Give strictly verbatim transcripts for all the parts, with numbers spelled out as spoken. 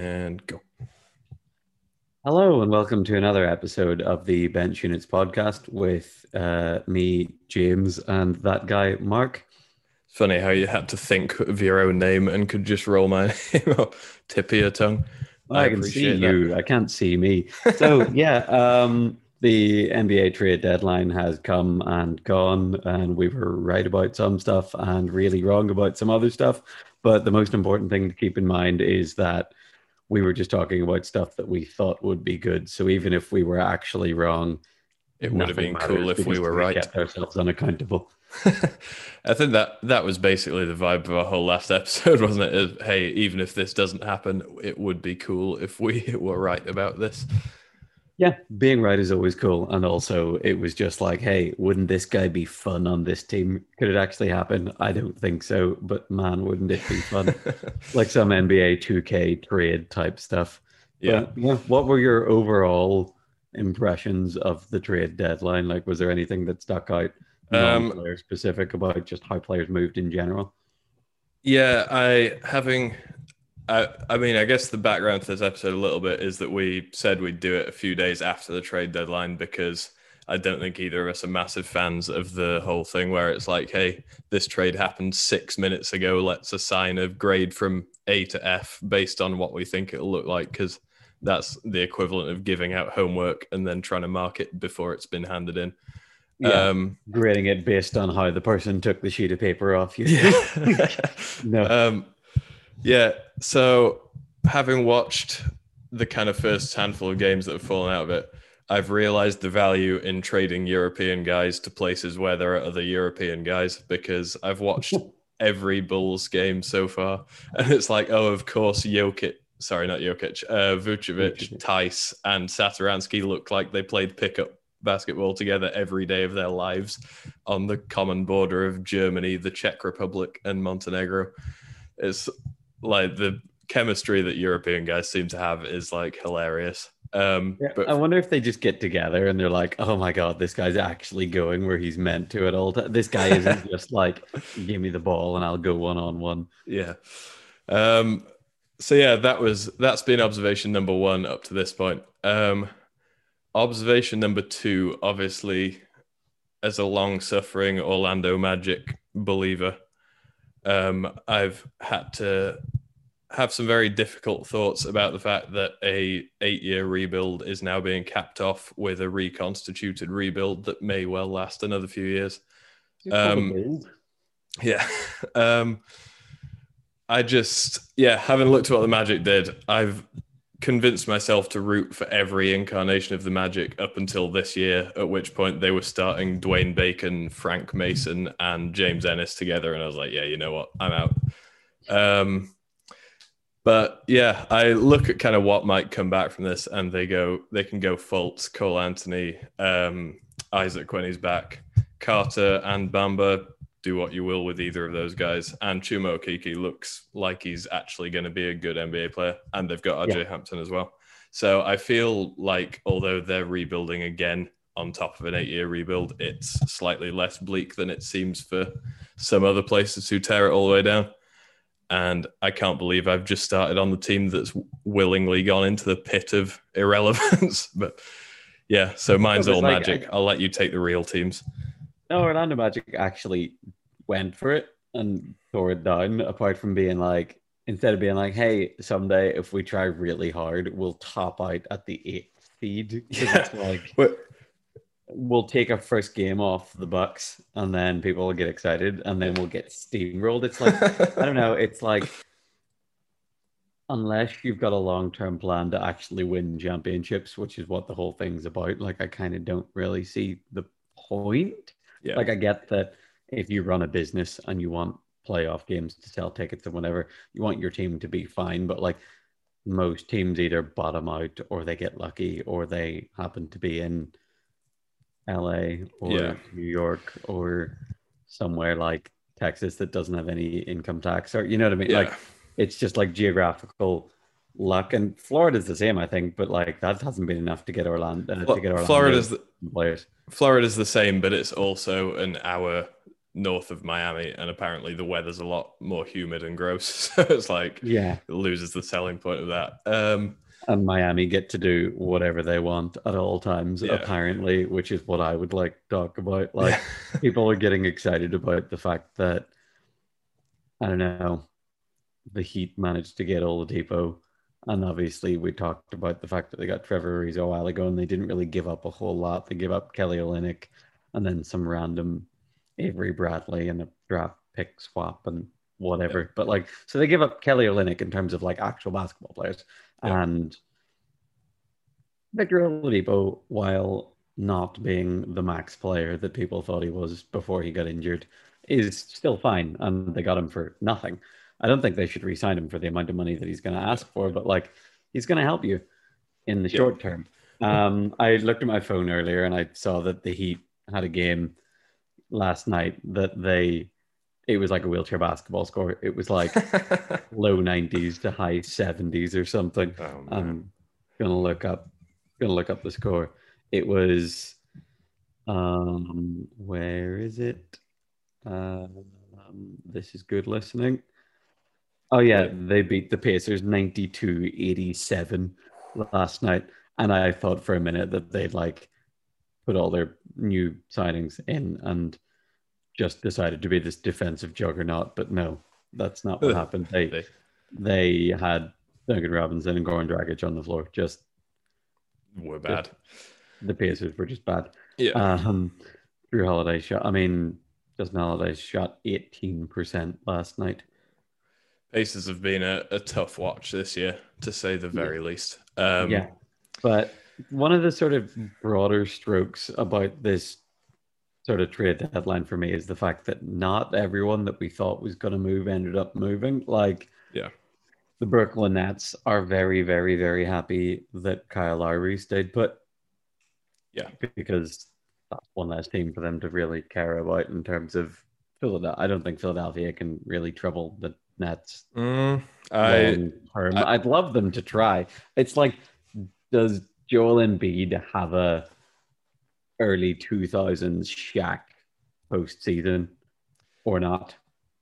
And go. Hello and welcome to another episode of the Bench Units podcast with uh, me, James, and that guy, Mark. It's funny how you had to think of your own name and could just roll my name or tip of your tongue. I, I can see you. That. I can't see me. So, yeah, um, the N B A trade deadline has come and gone, and we were right about some stuff and really wrong about some other stuff. But the most important thing to keep in mind is that we were just talking about stuff that we thought would be good. So even if we were actually wrong, it would have been cool if we were right. We kept ourselves unaccountable. I think that that was basically the vibe of our whole last episode, wasn't it? Is, hey, even if this doesn't happen, it would be cool if we were right about this. Yeah, being right is always cool. And also it was just like, hey, wouldn't this guy be fun on this team? Could it actually happen? I don't think so, but man, wouldn't it be fun? Like some N B A two K trade type stuff. Yeah. But, yeah. What were your overall impressions of the trade deadline? Like, was there anything that stuck out non-player um, specific about just how players moved in general? Yeah, I having... I, I mean, I guess the background to this episode a little bit is that we said we'd do it a few days after the trade deadline because I don't think either of us are massive fans of the whole thing where it's like, hey, this trade happened six minutes ago. Let's assign a grade from A to F based on what we think it'll look like, because that's the equivalent of giving out homework and then trying to mark it before it's been handed in. Yeah, um, grading it based on how the person took the sheet of paper off you. Yeah. No. Um, Yeah, so having watched the kind of first handful of games that have fallen out of it, I've realized the value in trading European guys to places where there are other European guys, because I've watched every Bulls game so far, and it's like, oh, of course, Jokic, sorry, not Jokic, uh, Vucevic, Vucevic, Tice, and Satoransky looked like they played pickup basketball together every day of their lives on the common border of Germany, the Czech Republic, and Montenegro. It's... like the chemistry that European guys seem to have is like hilarious. Um, yeah, but I wonder if they just get together and they're like, oh my God, this guy's actually going where he's meant to at all times. This guy isn't just like, give me the ball and I'll go one on one. Yeah. Um, so yeah, that was, that's been observation number one up to this point. Um, observation number two, obviously as a long suffering Orlando Magic believer, Um, I've had to have some very difficult thoughts about the fact that a eight-year rebuild is now being capped off with a reconstituted rebuild that may well last another few years. Um, yeah. Um, I just, yeah, having looked at what the Magic did, I've convinced myself to root for every incarnation of the Magic up until this year, at which point they were starting Dwayne Bacon, Frank Mason, and James Ennis together. And I was like, yeah, you know what? I'm out. Um, but yeah, I look at kind of what might come back from this, and they go, they can go Fultz, Cole Anthony, um, Isaac when he's back, Carter and Bamba. Do what you will with either of those guys. And Chuma Okeke looks like he's actually going to be a good N B A player. And they've got R J yeah. Hampton as well. So I feel like although they're rebuilding again on top of an eight-year rebuild, it's slightly less bleak than it seems for some other places who tear it all the way down. And I can't believe I've just started on the team that's willingly gone into the pit of irrelevance. But yeah, so mine's all like, Magic. I- I'll let you take the real teams. No, Orlando Magic actually went for it and tore it down, apart from being like, instead of being like, hey, someday if we try really hard, we'll top out at the eighth seed. Yeah. It's like, but we'll take our first game off the Bucks, and then people will get excited, and then we'll get steamrolled. It's like, I don't know, it's like, unless you've got a long-term plan to actually win championships, which is what the whole thing's about, like I kind of don't really see the point. Yeah. Like I get that if you run a business and you want playoff games to sell tickets and whatever, you want your team to be fine. But like most teams either bottom out or they get lucky or they happen to be in L A or yeah. New York or somewhere like Texas that doesn't have any income tax, or you know what I mean? Yeah. Like it's just like geographical luck, and Florida's the same, I think, but like that hasn't been enough to get Orlando. Uh, well, to get Orlando Florida's the players. Florida's the same, but it's also an hour north of Miami, and apparently the weather's a lot more humid and gross. So it's like, yeah, it loses the selling point of that. Um, and Miami get to do whatever they want at all times, yeah. apparently, which is what I would like to talk about. Like, yeah. people are getting excited about the fact that, I don't know, the Heat managed to get Oladipo. And obviously, we talked about the fact that they got Trevor Ariza a while ago, and they didn't really give up a whole lot. They gave up Kelly Olynyk, and then some random Avery Bradley and a draft pick swap and whatever. Yeah. But like, so they give up Kelly Olynyk in terms of like actual basketball players, yeah. and Victor Oladipo, while not being the max player that people thought he was before he got injured, is still fine, and they got him for nothing. I don't think they should re-sign him for the amount of money that he's going to ask for, but like, he's going to help you in the yeah. short term. Um, I looked at my phone earlier and I saw that the Heat had a game last night that they, it was like a wheelchair basketball score. It was like low nineties to high seventies or something. Oh, I'm going to look up, going to look up the score. It was, um, where is it? Uh, um, this is good listening. Oh, yeah, they beat the Pacers ninety-two eighty-seven last night. And I thought for a minute that they'd, like, put all their new signings in and just decided to be this defensive juggernaut. But no, that's not what happened. They they had Duncan Robinson and Goran Dragic on the floor. Just were bad. Just, the Pacers were just bad. Yeah. Um, Drew Holiday shot. I mean, Justin Holiday shot eighteen percent last night. Pacers have been a, a tough watch this year, to say the very yeah. least. Um, yeah, but one of the sort of broader strokes about this sort of trade deadline for me is the fact that not everyone that we thought was going to move ended up moving. Like, yeah, the Brooklyn Nets are very, very, very happy that Kyle Lowry stayed put. Yeah, because that's one less team for them to really care about in terms of Philadelphia. I don't think Philadelphia can really trouble the Nets. Mm, I, I, I'd love them to try. It's like, does Joel Embiid have a early two thousands Shaq postseason or not?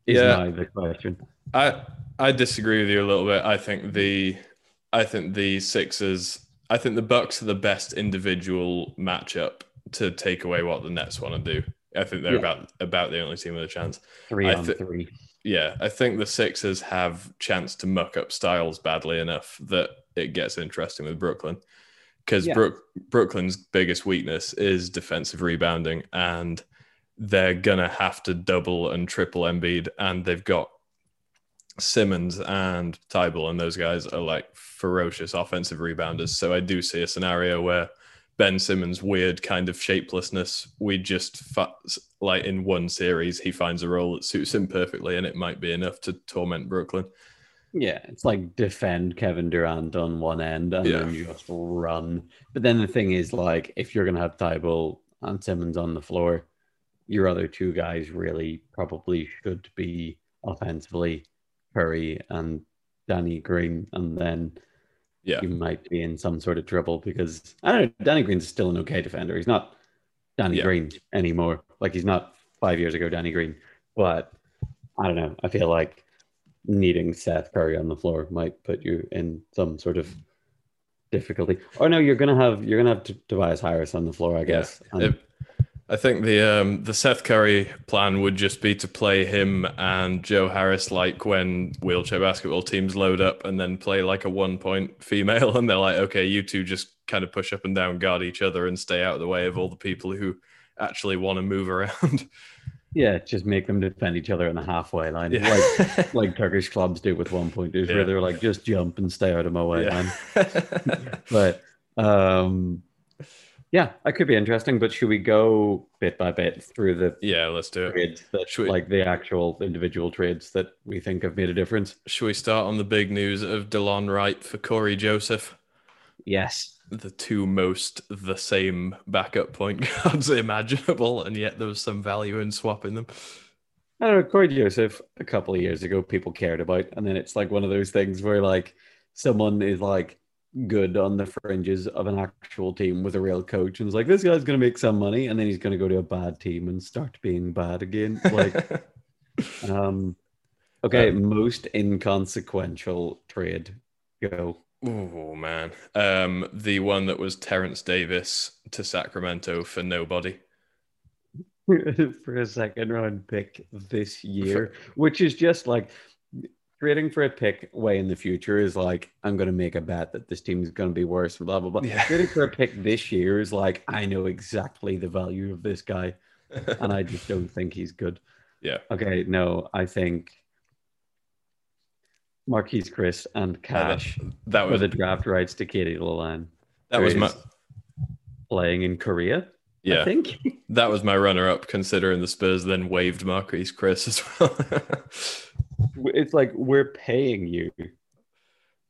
Is yeah, now the question. I I disagree with you a little bit. I think the I think the Sixers. I think the Bucks are the best individual matchup to take away what the Nets want to do. I think they're yeah. about about the only team with a chance. Three I on th- three. Yeah, I think the Sixers have chance to muck up Styles badly enough that it gets interesting with Brooklyn, because yeah. Brook, Brooklyn's biggest weakness is defensive rebounding, and they're going to have to double and triple Embiid, and they've got Simmons and Tybal, and those guys are like ferocious offensive rebounders. So I do see a scenario where Ben Simmons' weird kind of shapelessness, we just, like in one series, he finds a role that suits him perfectly, and it might be enough to torment Brooklyn. Yeah, it's like defend Kevin Durant on one end and yeah. then just run. But then the thing is, like, if you're going to have Tybal and Simmons on the floor, your other two guys really probably should be offensively Curry and Danny Green, and then... Yeah. You might be in some sort of trouble because, I don't know, Danny Green's still an okay defender. He's not Danny yeah. Green anymore. Like, he's not five years ago Danny Green. But, I don't know, I feel like needing Seth Curry on the floor might put you in some sort of difficulty. Or no, you're going to have you're gonna have T- Tobias Harris on the floor, I guess. Yeah. And- if, I think the um, the Seth Curry plan would just be to play him and Joe Harris like when wheelchair basketball teams load up, and then play like a one-point female, and they're like, okay, you two just kind of push up and down, guard each other, and stay out of the way of all the people who actually want to move around. Yeah, just make them defend each other in the halfway line, yeah. like like Turkish clubs do with one-pointers, yeah. where they're like, just jump and stay out of my way, yeah. man. But... um yeah, that could be interesting, but should we go bit by bit through the yeah, let's do trades it. That, we, like the actual individual trades that we think have made a difference? Should we start on the big news of DeLon Wright for Corey Joseph? Yes. The two most the same backup point guards imaginable, and yet there was some value in swapping them. I don't know, Corey Joseph, a couple of years ago, people cared about, and then it's like one of those things where like someone is like, good on the fringes of an actual team with a real coach, and it's like, this guy's going to make some money and then he's going to go to a bad team and start being bad again. Like, um, okay, um, most inconsequential trade. Go. Oh, man. Um, the one that was Terrence Davis to Sacramento for nobody. For a second round pick this year, which is just like, trading for a pick way in the future is like, I'm going to make a bet that this team is going to be worse, blah, blah, blah. Yeah. Trading for a pick this year is like, I know exactly the value of this guy, and I just don't think he's good. Yeah. Okay, no, I think Marquise Chris and Cash yeah, that, that was, for the draft rights to Kelly Olynyk. That was my... Playing in Korea, yeah. I think. That was my runner-up, considering the Spurs then waived Marquise Chris as well. It's like, we're paying you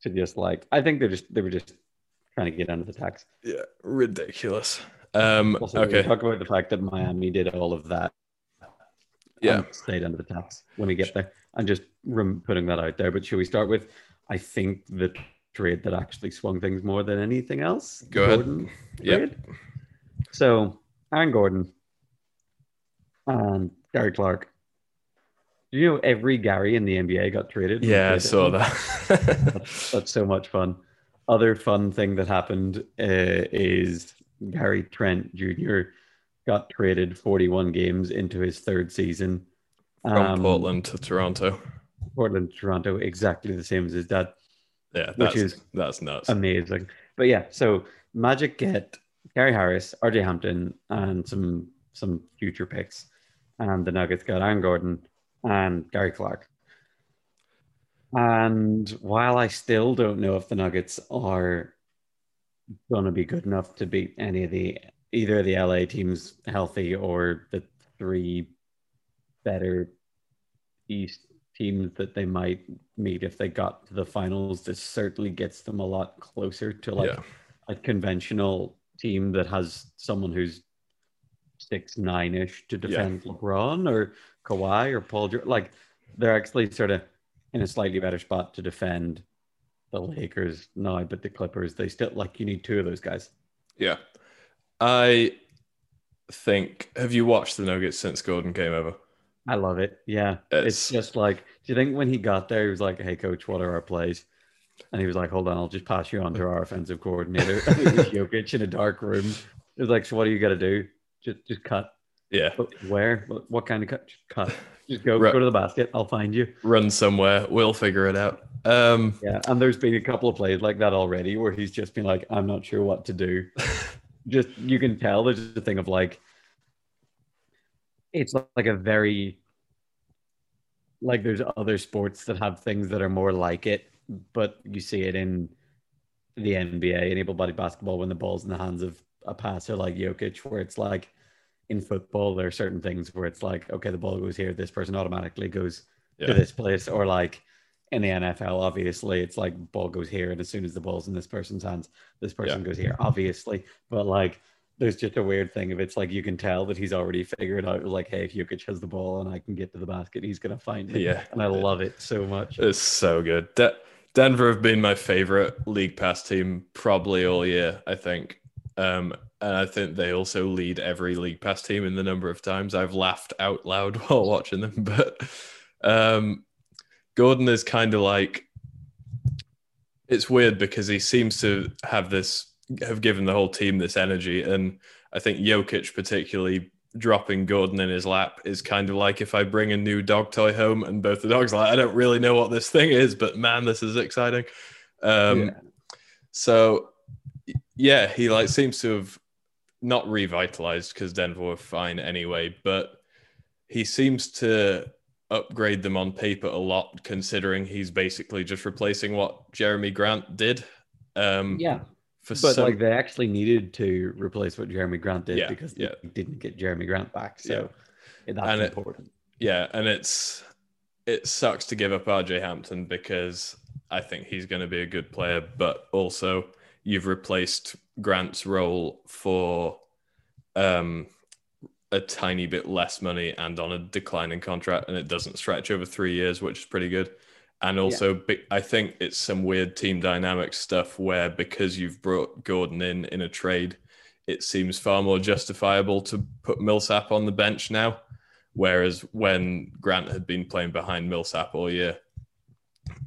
to just like, I think they're just, they were just trying to get under the tax. Yeah, ridiculous. Um, also, okay. Talk about the fact that Miami did all of that. Yeah. Stayed under the tax when we get there. I'm just putting that out there. But should we start with, I think, the trade that actually swung things more than anything else? Go ahead. Yeah. So, Aaron Gordon and Gary Clark. Do you know every Gary in the N B A got traded? Yeah, I saw that. that's, that's so much fun. Other fun thing that happened uh, is Gary Trent Junior got traded forty-one games into his third season. From um, Portland to Toronto. Portland to Toronto, exactly the same as his dad. Yeah, that's, which is that's nuts. Amazing. But yeah, so Magic get Gary Harris, R J Hampton, and some some future picks. And the Nuggets got Aaron Gordon and Gary Clark. And while I still don't know if the Nuggets are going to be good enough to beat any of the either of the L A teams healthy or the three better East teams that they might meet if they got to the finals, this certainly gets them a lot closer to like yeah. a conventional team that has someone who's six nine ish to defend yeah. LeBron or Kawhi or Paul George. Like, they're actually sort of in a slightly better spot to defend the Lakers now, but the Clippers, they still, like, you need two of those guys. Yeah. I think, have you watched the Nuggets since Gordon came over? I love it. Yeah. It's, it's just like, do you think when he got there, he was like, hey, coach, what are our plays? And he was like, hold on, I'll just pass you on to our offensive coordinator. It was Jokic in a dark room. It was like, so what do you got to do? Just, just cut. Yeah. But where? What, what kind of cut? Just cut. Just go, run, go to the basket. I'll find you. Run somewhere. We'll figure it out. Um, yeah. And there's been a couple of plays like that already where he's just been like, I'm not sure what to do. Just, you can tell there's just a thing of like, it's like a very, like, there's other sports that have things that are more like it, but you see it in the N B A and able-bodied basketball when the ball's in the hands of a passer like Jokic, where it's like, in football, there are certain things where it's like, okay, the ball goes here, this person automatically goes yeah. to this place. Or like in the N F L, obviously, it's like ball goes here, and as soon as the ball's in this person's hands, this person yeah. goes here, obviously. But like, there's just a weird thing of, it's like, you can tell that he's already figured out, like, hey, if Jokic has the ball and I can get to the basket, he's going to find me. Yeah. And I love it so much. It's so good. De- Denver have been my favorite league pass team probably all year, I think. Um, and I think they also lead every league pass team in the number of times I've laughed out loud while watching them. But um, Gordon is kind of like, it's weird because he seems to have this, have given the whole team this energy. And I think Jokic particularly dropping Gordon in his lap is kind of like, if I bring a new dog toy home and both the dogs are like, I don't really know what this thing is, but man, this is exciting. Um, yeah. So... Yeah, he like seems to have not revitalized, because Denver were fine anyway, but he seems to upgrade them on paper a lot, considering he's basically just replacing what Jeremy Grant did. Um, yeah, for but some... like they actually needed to replace what Jeremy Grant did yeah, because yeah. they didn't get Jeremy Grant back, so yeah. that's and important. It, yeah, and it's it sucks to give up R J Hampton, because I think he's going to be a good player, but also... You've replaced Grant's role for um, a tiny bit less money and on a declining contract, and it doesn't stretch over three years, which is pretty good. And also, yeah. I think it's some weird team dynamic stuff where because you've brought Gordon in in a trade, it seems far more justifiable to put Millsap on the bench now, whereas when Grant had been playing behind Millsap all year,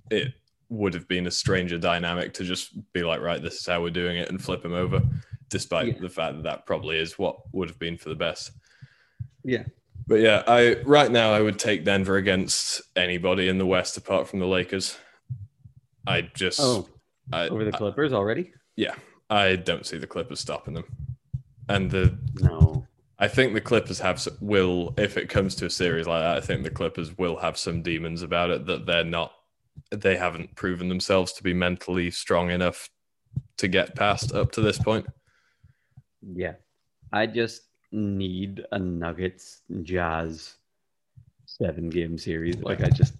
it would have been a stranger dynamic to just be like, right, this is how we're doing it, and flip him over, despite yeah. the fact that that probably is what would have been for the best. Yeah. But yeah, I right now I would take Denver against anybody in the West apart from the Lakers. I just oh, I, over the Clippers I, already. Yeah, I don't see the Clippers stopping them, and the no. I think the Clippers have will if it comes to a series like that. I think the Clippers will have some demons about it that they're not. They haven't proven themselves to be mentally strong enough to get past up to this point. Yeah, I just. Need a Nuggets Jazz seven game series. Like I just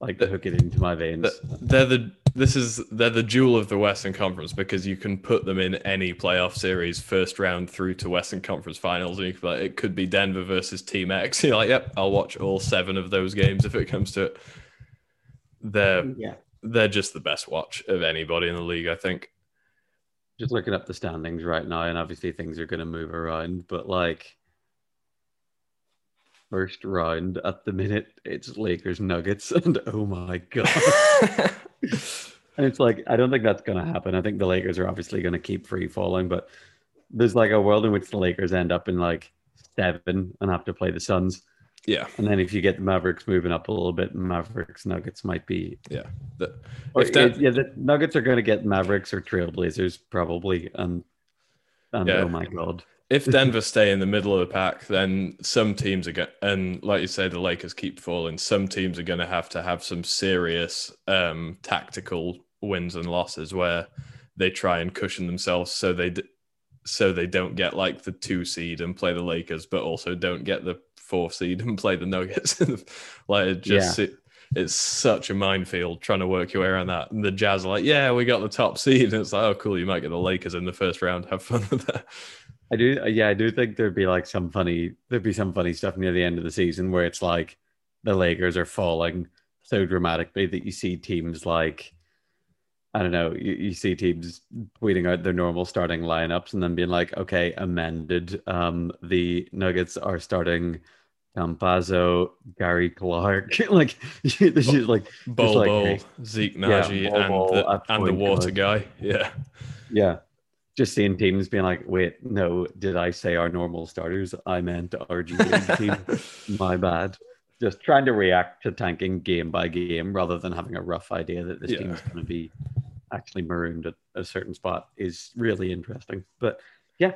like to hook it into my veins. They're the this is they're the jewel of the Western Conference because you can put them in any playoff series, first round through to Western Conference Finals, and you could, like, it could be Denver versus Team X. You're like, yep, I'll watch all seven of those games if it comes to it. They're yeah. they're just the best watch of anybody in the league, I think. Just looking up the standings right now, and obviously things are going to move around, but like first round at the minute, it's Lakers Nuggets, and oh my God. And it's like, I don't think that's going to happen. I think the Lakers are obviously going to keep free falling, but there's like a world in which the Lakers end up in like seven and have to play the Suns. Yeah. And then if you get the Mavericks moving up a little bit, Mavericks, Nuggets might be... Yeah. The, or, if that, yeah, the Nuggets are going to get Mavericks or Trailblazers probably. And, and yeah. oh my God. If Denver stay in the middle of the pack, then some teams are going to... And like you say, the Lakers keep falling. Some teams are going to have to have some serious um, tactical wins and losses where they try and cushion themselves so they, d- so they don't get like the two seed and play the Lakers, but also don't get the... four seed and play the Nuggets. Like it just yeah. it, it's such a minefield trying to work your way around that. And the Jazz are like, yeah, we got the top seed, and it's like, oh cool, you might get the Lakers in the first round. Have fun with that. I do, yeah, I do think there'd be like some funny, there'd be some funny stuff near the end of the season where it's like the Lakers are falling so dramatically that you see teams like, I don't know, you, you see teams tweeting out their normal starting lineups and then being like, okay, amended. Um, the Nuggets are starting Campazzo, Gary Clark, like, this is like, Bol like, Bol, hey, Zeke Nagy, yeah, and, Bol, the, and the water guard. guy. Yeah. Yeah. Just seeing teams being like, wait, no, did I say our normal starters? I meant R G B team. My bad. Just trying to react to tanking game by game rather than having a rough idea that this yeah. team's going to be actually marooned at a certain spot is really interesting. But yeah,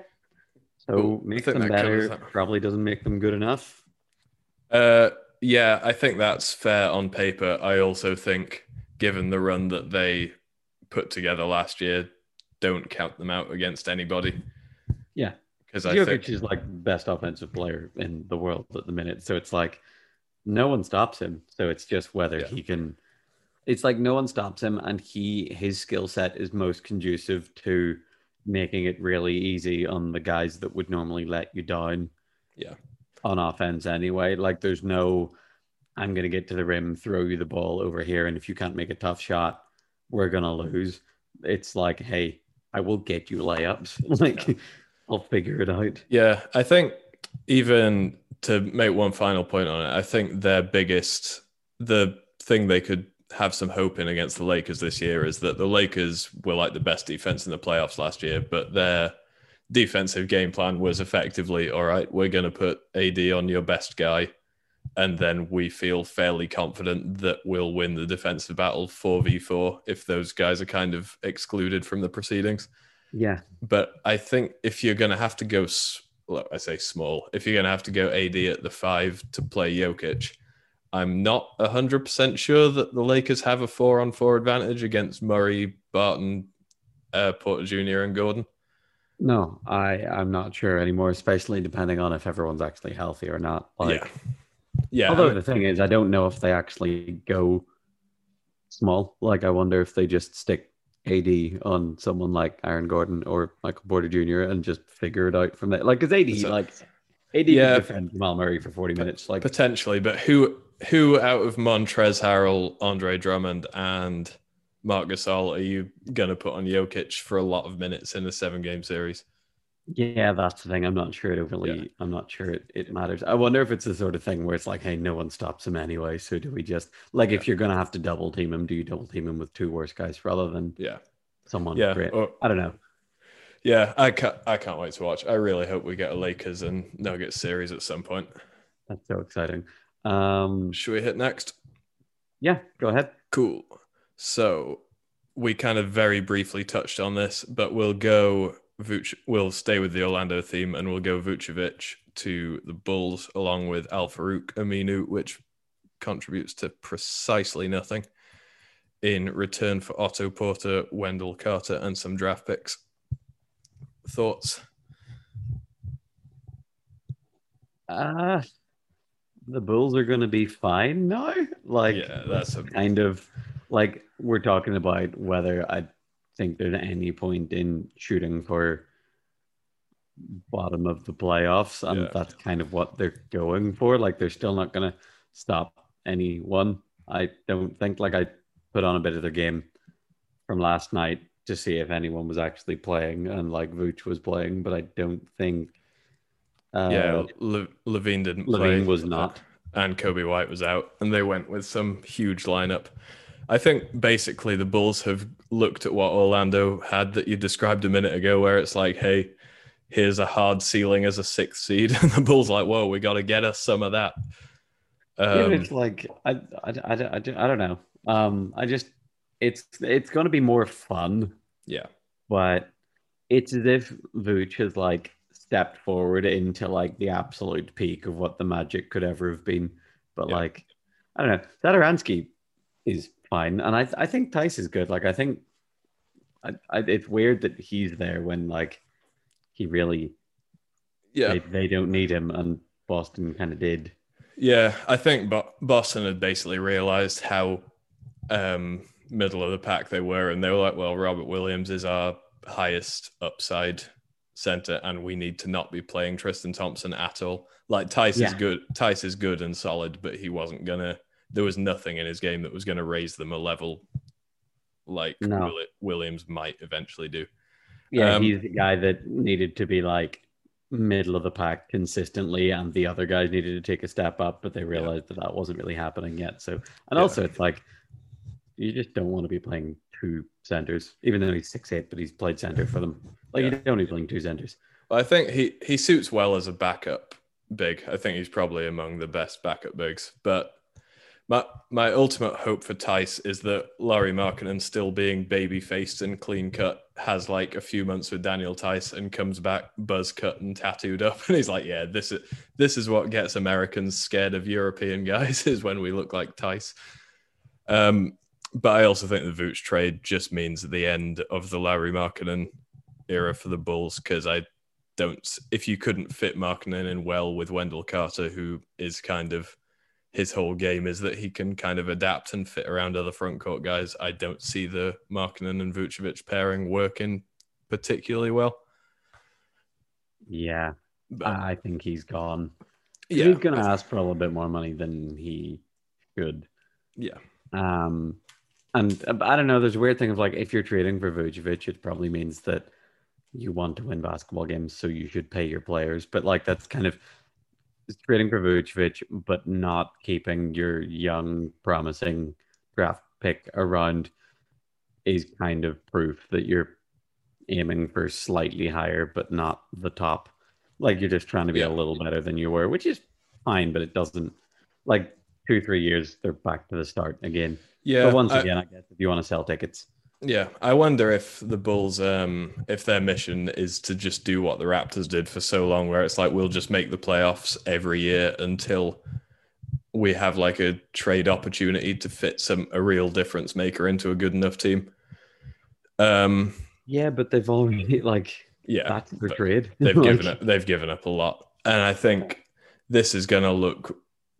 so Ooh, make them better probably doesn't make them good enough. Uh, yeah, I think that's fair on paper. I also think given the run that they put together last year, don't count them out against anybody. Yeah, because Jokic think... is like best offensive player in the world at the minute. So it's like, no one stops him. So it's just whether yeah. he can... It's like no one stops him, and he his skill set is most conducive to making it really easy on the guys that would normally let you down. Yeah, on offense anyway. Like there's no, I'm going to get to the rim, throw you the ball over here, and if you can't make a tough shot, we're going to lose. It's like, hey, I will get you layups. Like, yeah. I'll figure it out. Yeah, I think even to make one final point on it, I think their biggest, the thing they could have some hope in against the Lakers this year is that the Lakers were like the best defense in the playoffs last year, but their defensive game plan was effectively, all right, we're going to put A D on your best guy, and then we feel fairly confident that we'll win the defensive battle four v four if those guys are kind of excluded from the proceedings. Yeah. But I think if you're going to have to go, well, I say small, if you're going to have to go A D at the five to play Jokic, I'm not one hundred percent sure that the Lakers have a four-on-four advantage against Murray, Barton, uh, Porter Junior, and Gordon. No, I, I'm not sure anymore, especially depending on if everyone's actually healthy or not. Like, yeah. yeah. Although the thing is, I don't know if they actually go small. Like, I wonder if they just stick A D on someone like Aaron Gordon or Michael Porter Junior and just figure it out from there. Like, because A D, so, like, A D yeah, can defend Jamal Murray for forty minutes. Like, potentially, but who... who out of Montrezl Harrell, Andre Drummond, and Marc Gasol are you going to put on Jokic for a lot of minutes in a seven-game series? Yeah, that's the thing. I'm not sure it overly. Yeah. I'm not sure it, it matters. I wonder if it's the sort of thing where it's like, hey, no one stops him anyway. So do we just like yeah. if you're going to have to double team him, do you double team him with two worse guys rather than yeah someone yeah. great? Or, I don't know. Yeah, I can't. I can't wait to watch. I really hope we get a Lakers and Nuggets series at some point. That's so exciting. Um, Should we hit next? Yeah, go ahead. Cool. So we kind of very briefly touched on this, but we'll go. Vuce, we'll stay with the Orlando theme and we'll go Vucevic to the Bulls along with Al-Farouq Aminu, which contributes to precisely nothing in return for Otto Porter, Wendell Carter, and some draft picks. Thoughts? Uh, the Bulls are going to be fine now. Like, yeah, that's a... kind of like we're talking about whether I'd think there's any point in shooting for bottom of the playoffs, and yeah. that's kind of what they're going for. Like, they're still not going to stop anyone, I don't think. Like, I put on a bit of the game from last night to see if anyone was actually playing, and like Vooch was playing, but I don't think uh, yeah Le- Levine didn't Levine play. was not, and Kobe White was out, and they went with some huge lineup. I think basically the Bulls have looked at what Orlando had that you described a minute ago, where it's like, hey, here's a hard ceiling as a sixth seed. And the Bulls like, whoa, we got to get us some of that. Um, yeah, it's like, I, I, I, I, I don't know. Um, I just, it's it's going to be more fun. Yeah. But it's as if Vooch has like stepped forward into like the absolute peak of what the Magic could ever have been. But yeah. like, I don't know. Satoransky is fine, and I th- I think Tice is good. Like, I think I, I, it's weird that he's there when like he really yeah they, they don't need him, and Boston kind of did. Yeah, I think Bo- Boston had basically realized how um, middle of the pack they were, and they were like, well, Robert Williams is our highest upside center, and we need to not be playing Tristan Thompson at all. Like, Tice yeah. is good. Tice is good and solid, but he wasn't gonna. There was nothing in his game that was going to raise them a level like no. Williams might eventually do. Yeah, um, he's the guy that needed to be like middle of the pack consistently, and the other guys needed to take a step up, but they realized yeah. that that wasn't really happening yet. So, and yeah. also it's like, you just don't want to be playing two centers, even though he's six eight, but he's played center for them. Like, yeah. you don't want to be playing two centers. Well, I think he, he suits well as a backup big. I think he's probably among the best backup bigs, but My my ultimate hope for Tice is that Lauri Markkanen, still being baby-faced and clean-cut, has like a few months with Daniel Tice and comes back buzz-cut and tattooed up. And he's like, yeah, this is this is what gets Americans scared of European guys, is when we look like Tice. Um, but I also think the Vooch trade just means the end of the Lauri Markkanen era for the Bulls, because I don't... If you couldn't fit Markkanen in well with Wendell Carter, who is kind of... his whole game is that he can kind of adapt and fit around other front court guys. I don't see the Markkanen and Vucevic pairing working particularly well. Yeah, but, I think he's gone. Yeah, he's going to ask for a little bit more money than he should. Yeah. Um, and I don't know, there's a weird thing of like, if you're trading for Vucevic, it probably means that you want to win basketball games, so you should pay your players. But like, that's kind of... trading for Vucevic, but not keeping your young, promising draft pick around is kind of proof that you're aiming for slightly higher, but not the top. Like, you're just trying to be yeah. a little better than you were, which is fine, but it doesn't... Like, two, three years, they're back to the start again. Yeah, but once I, again, I guess if you want to sell tickets... Yeah, I wonder if the Bulls, um, if their mission is to just do what the Raptors did for so long, where it's like, we'll just make the playoffs every year until we have like a trade opportunity to fit some a real difference maker into a good enough team. Um, yeah, but they've already like yeah, that's the trade. They've like... given up. They've given up a lot, and I think this is going to look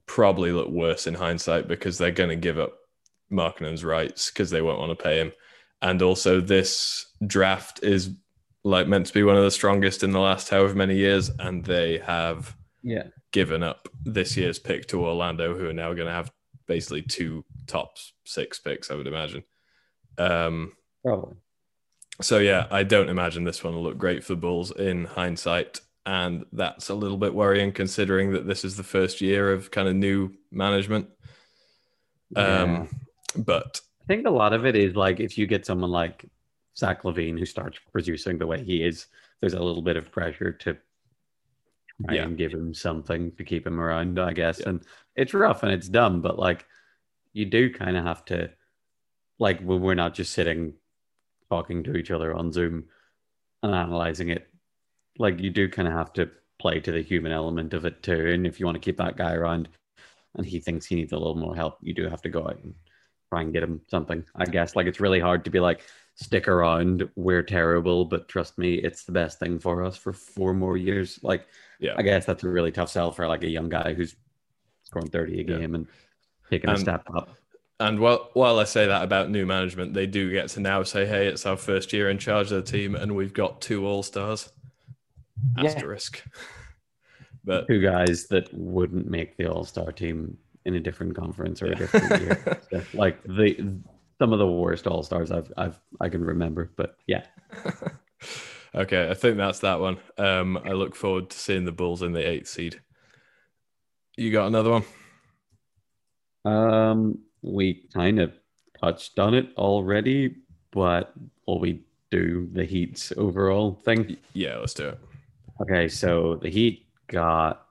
probably look worse in hindsight, because they're going to give up Markkanen's rights because they won't want to pay him. And also, this draft is like meant to be one of the strongest in the last however many years, and they have yeah. given up this year's pick to Orlando, who are now going to have basically two top six picks, I would imagine. Um, Probably. So, yeah, I don't imagine this one will look great for the Bulls in hindsight. And that's a little bit worrying, considering that this is the first year of kind of new management. Yeah. Um, but I think a lot of it is like, if you get someone like Zach LaVine, who starts producing the way he is, there's a little bit of pressure to try yeah. and give him something to keep him around, I guess. Yeah. And it's rough and it's dumb, but like, you do kind of have to, like, we're not just sitting talking to each other on Zoom and analyzing it. Like, you do kind of have to play to the human element of it too. And if you want to keep that guy around and he thinks he needs a little more help, you do have to go out and try and get him something, I guess. Like, it's really hard to be like, stick around, we're terrible, but trust me, it's the best thing for us for four more years. Like, yeah. I guess that's a really tough sell for like a young guy who's scoring thirty a game yeah. and taking and, a step up. And while, while I say that about new management, they do get to now say, hey, it's our first year in charge of the team and we've got two all-stars. Yeah. Asterisk. But two guys that wouldn't make the all-star team in a different conference or yeah. a different year. So, like the some of the worst all-stars I've I've I can remember, but yeah. Okay, I think that's that one. Um, I look forward to seeing the Bulls in the eighth seed. You got another one? Um, we kind of touched on it already, but will we do the Heat's overall thing? Yeah, let's do it. Okay, so the Heat got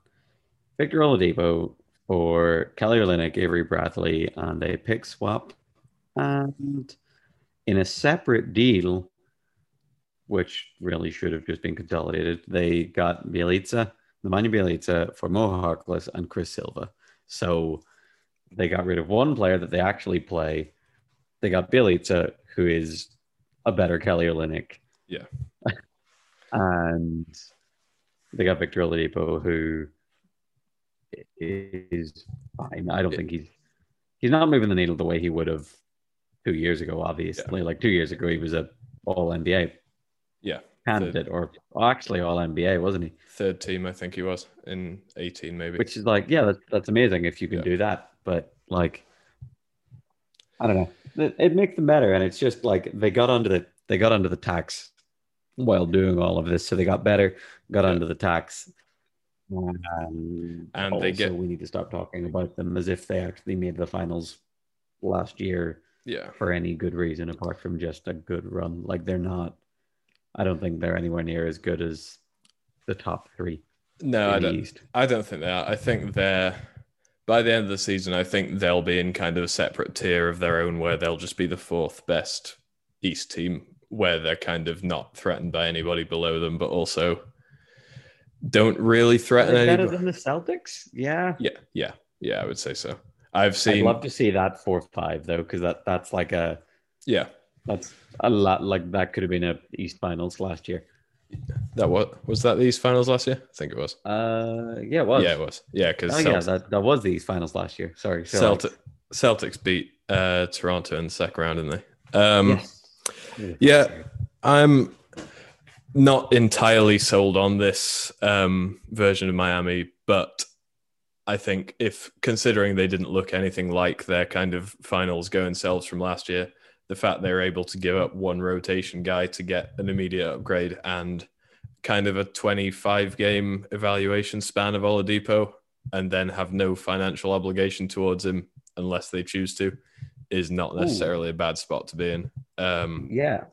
Victor Oladipo for Kelly Olynyk, Avery Bradley, and a pick swap. And in a separate deal, which really should have just been consolidated, they got Bielica, Nemanja Bielica for Mo Harkless and Chris Silva. So they got rid of one player that they actually play. They got Bielica, who is a better Kelly Olynyk. Yeah. And they got Victor Oladipo, who is fine. I don't yeah. think he's... He's not moving the needle the way he would have two years ago, obviously. Yeah. Like, two years ago, he was a all N B A yeah. candidate, or actually all N B A, wasn't he? Third team, I think he was, in eighteen, maybe. Which is like, yeah, that's, that's amazing if you can yeah. do that. But, like, I don't know. It, it makes them better, and it's just, like, they got under the they got under the tax while doing all of this, so they got better, got yeah. under the tax. Um, and also, they get... we need to stop talking about them as if they actually made the finals last year yeah. for any good reason apart from just a good run. Like, they're not, I don't think they're anywhere near as good as the top three. No, I don't. East. I don't think they are. I think they're, by the end of the season, I think they'll be in kind of a separate tier of their own where they'll just be the fourth best East team, where they're kind of not threatened by anybody below them, but also don't really threaten anybody. Better than the Celtics? Yeah. Yeah. Yeah. Yeah. I would say so. I've seen. I'd love to see that four five though, because that that's like a. Yeah. That's a lot. Like, that could have been a East Finals last year. That what was that the East Finals last year? I think it was. Uh, yeah, it was. Yeah, it was. Yeah, because oh Celt- yeah, that, that was the East Finals last year. Sorry. So Celtic like... Celtics beat uh, Toronto in the second round, didn't they? Um, yes. Yeah, I'm not entirely sold on this um, version of Miami, but I think if, considering they didn't look anything like their kind of finals going selves from last year, the fact they were able to give up one rotation guy to get an immediate upgrade and kind of a twenty-five game evaluation span of Oladipo and then have no financial obligation towards him unless they choose to is not necessarily Ooh. a bad spot to be in. Um, yeah.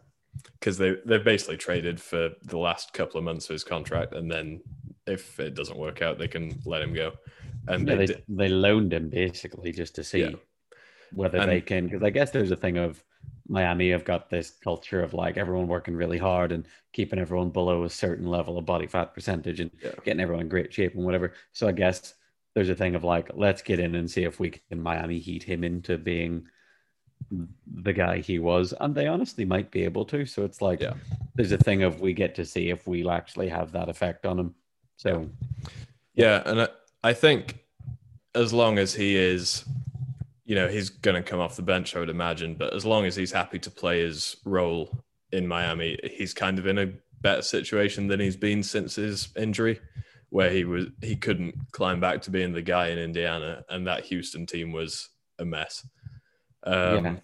Because they, they've basically traded for the last couple of months of his contract, and then if it doesn't work out, they can let him go. And yeah, they they, they loaned him basically just to see yeah. whether and, they can. Because I guess there's a thing of Miami have got this culture of like everyone working really hard and keeping everyone below a certain level of body fat percentage and yeah. getting everyone in great shape and whatever. So I guess there's a thing of like, let's get in and see if we can Miami heat him into being the guy he was, and they honestly might be able to. So it's like yeah. there's a thing of we get to see if we'll actually have that effect on him. So yeah, yeah and I, I think as long as he is, you know, he's going to come off the bench, I would imagine, but as long as he's happy to play his role in Miami, he's kind of in a better situation than he's been since his injury, where he was he couldn't climb back to being the guy in Indiana, and that Houston team was a mess. Um, yeah.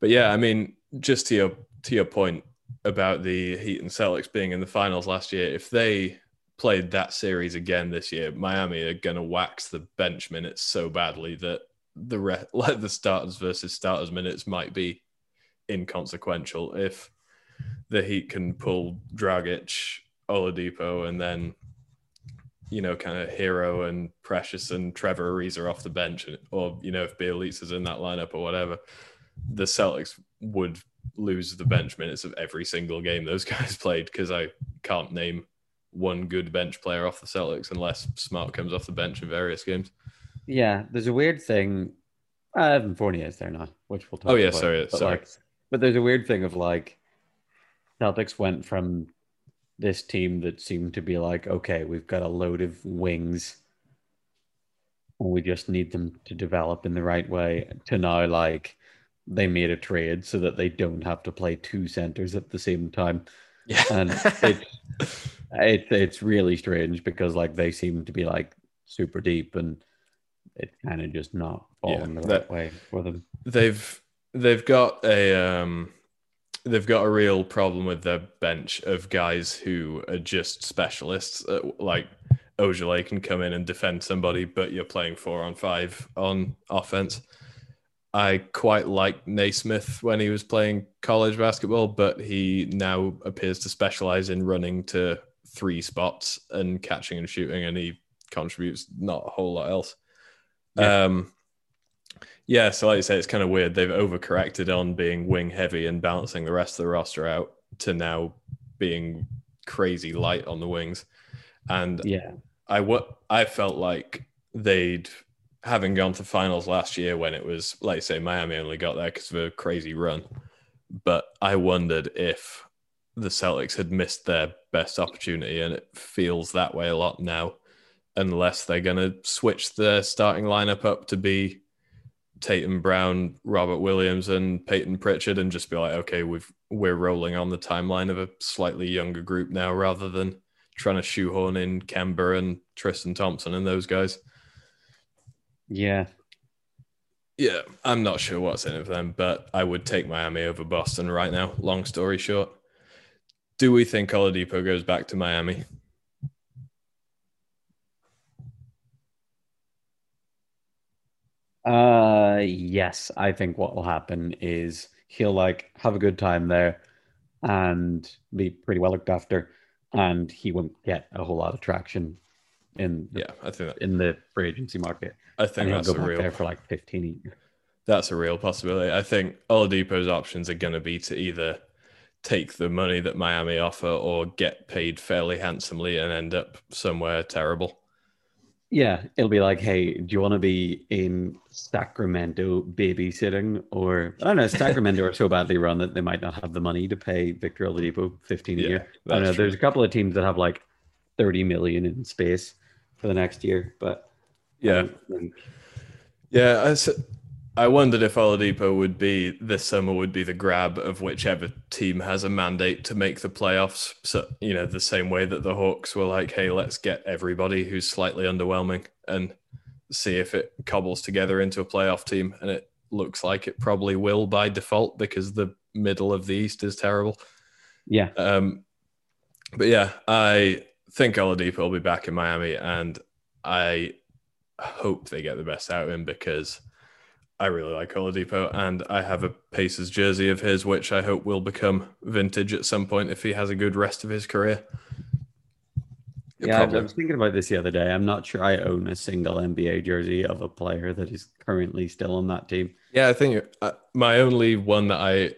But yeah, I mean, just to your to your point about the Heat and Celtics being in the finals last year, if they played that series again this year, Miami are going to wax the bench minutes so badly that the re- like the starters versus starters minutes might be inconsequential if the Heat can pull Dragic, Oladipo, and then, you know, kind of Hero and Precious and Trevor Ariza off the bench, and, or, you know, if Bielitsa's in that lineup or whatever, the Celtics would lose the bench minutes of every single game those guys played, because I can't name one good bench player off the Celtics unless Smart comes off the bench in various games. Yeah, there's a weird thing. Evan Fournier is there now, which we'll talk about. Oh, yeah, about, sorry. But, sorry. Like, but there's a weird thing of, like, Celtics went from this team that seemed to be like, okay, we've got a load of wings, we just need them to develop in the right way, to now, like, they made a trade so that they don't have to play two centers at the same time. Yeah. And it, it, it's really strange because, like, they seem to be, like, super deep, and it's kind of just not falling yeah, the right way for them. They've they've got a um, they've got a real problem with their bench of guys who are just specialists. Uh, like Ogilvy can come in and defend somebody, but you're playing four on five on offense. I quite like Naismith when he was playing college basketball, but he now appears to specialize in running to three spots and catching and shooting, and he contributes not a whole lot else. Yeah. Um, yeah, so like you say, it's kind of weird. They've overcorrected on being wing heavy and balancing the rest of the roster out to now being crazy light on the wings. And yeah, I, w- I felt like they'd, having gone to finals last year when it was, like you say, Miami only got there because of a crazy run. But I wondered if the Celtics had missed their best opportunity, and it feels that way a lot now, unless they're going to switch their starting lineup up to be Tatum Brown, Robert Williams, and Peyton Pritchard, and just be like, okay, we've, we're rolling on the timeline of a slightly younger group now, rather than trying to shoehorn in Kemba and Tristan Thompson and those guys. Yeah. Yeah, I'm not sure what's in it for them, but I would take Miami over Boston right now, long story short. Do we think Oladipo goes back to Miami? Uh, yes, I think what will happen is he'll, like, have a good time there and be pretty well looked after, and he won't get a whole lot of traction in the, yeah, I think that, in the free agency market. I think that's a real there for like fifteen years. That's a real possibility. I think Oladipo's options are going to be to either take the money that Miami offer or get paid fairly handsomely and end up somewhere terrible. Yeah, it'll be like, hey, do you want to be in Sacramento babysitting? Or, I don't know, Sacramento are so badly run that they might not have the money to pay Victor Oladipo fifteen yeah, a year. I don't know, true. There's a couple of teams that have like thirty million in space for the next year, but yeah, um, yeah. I, s- I wondered if Oladipo would be this summer would be the grab of whichever team has a mandate to make the playoffs. So, you know, the same way that the Hawks were like, "Hey, let's get everybody who's slightly underwhelming and see if it cobbles together into a playoff team." And it looks like it probably will by default because the middle of the East is terrible. Yeah. Um. But yeah, I think Oladipo will be back in Miami, and I hope they get the best out of him because I really like Oladipo, and I have a Pacers jersey of his, which I hope will become vintage at some point if he has a good rest of his career. It yeah, probably... I was thinking about this the other day. I'm not sure I own a single N B A jersey of a player that is currently still on that team. Yeah, I think uh, my only one that I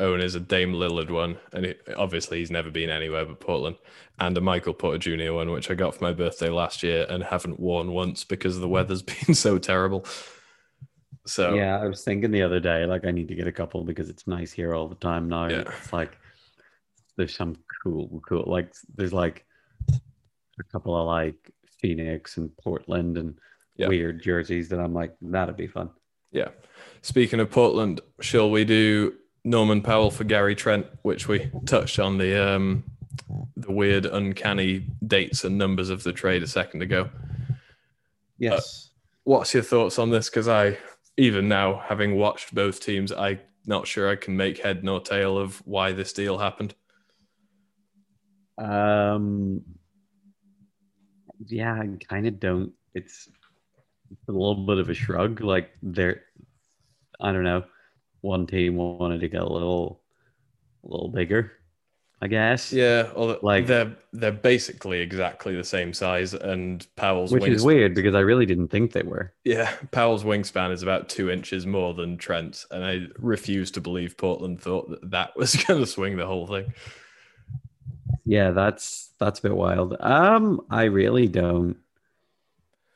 own is a Dame Lillard one, and it, obviously he's never been anywhere but Portland, and a Michael Porter Junior one, which I got for my birthday last year and haven't worn once because the weather's been so terrible. So yeah, I was thinking the other day, like, I need to get a couple because it's nice here all the time now. Yeah. It's like there's some cool cool like there's like a couple of like Phoenix and Portland and yeah. weird jerseys that I'm like, that'd be fun. Yeah. Speaking of Portland, shall we do Norman Powell for Gary Trent, which we touched on the um, the weird, uncanny dates and numbers of the trade a second ago. Yes. Uh, what's your thoughts on this? Because I, even now, having watched both teams, I'm not sure I can make head nor tail of why this deal happened. Um. Yeah, I kind of don't. It's a little bit of a shrug. Like, they're, I don't know, one team wanted to get a little, a little bigger, I guess. Yeah, although, like, they're they're basically exactly the same size, and Powell's which wingspan, is weird because I really didn't think they were. Yeah, Powell's wingspan is about two inches more than Trent's, and I refuse to believe Portland thought that that was going to swing the whole thing. Yeah, that's that's a bit wild. Um, I really don't.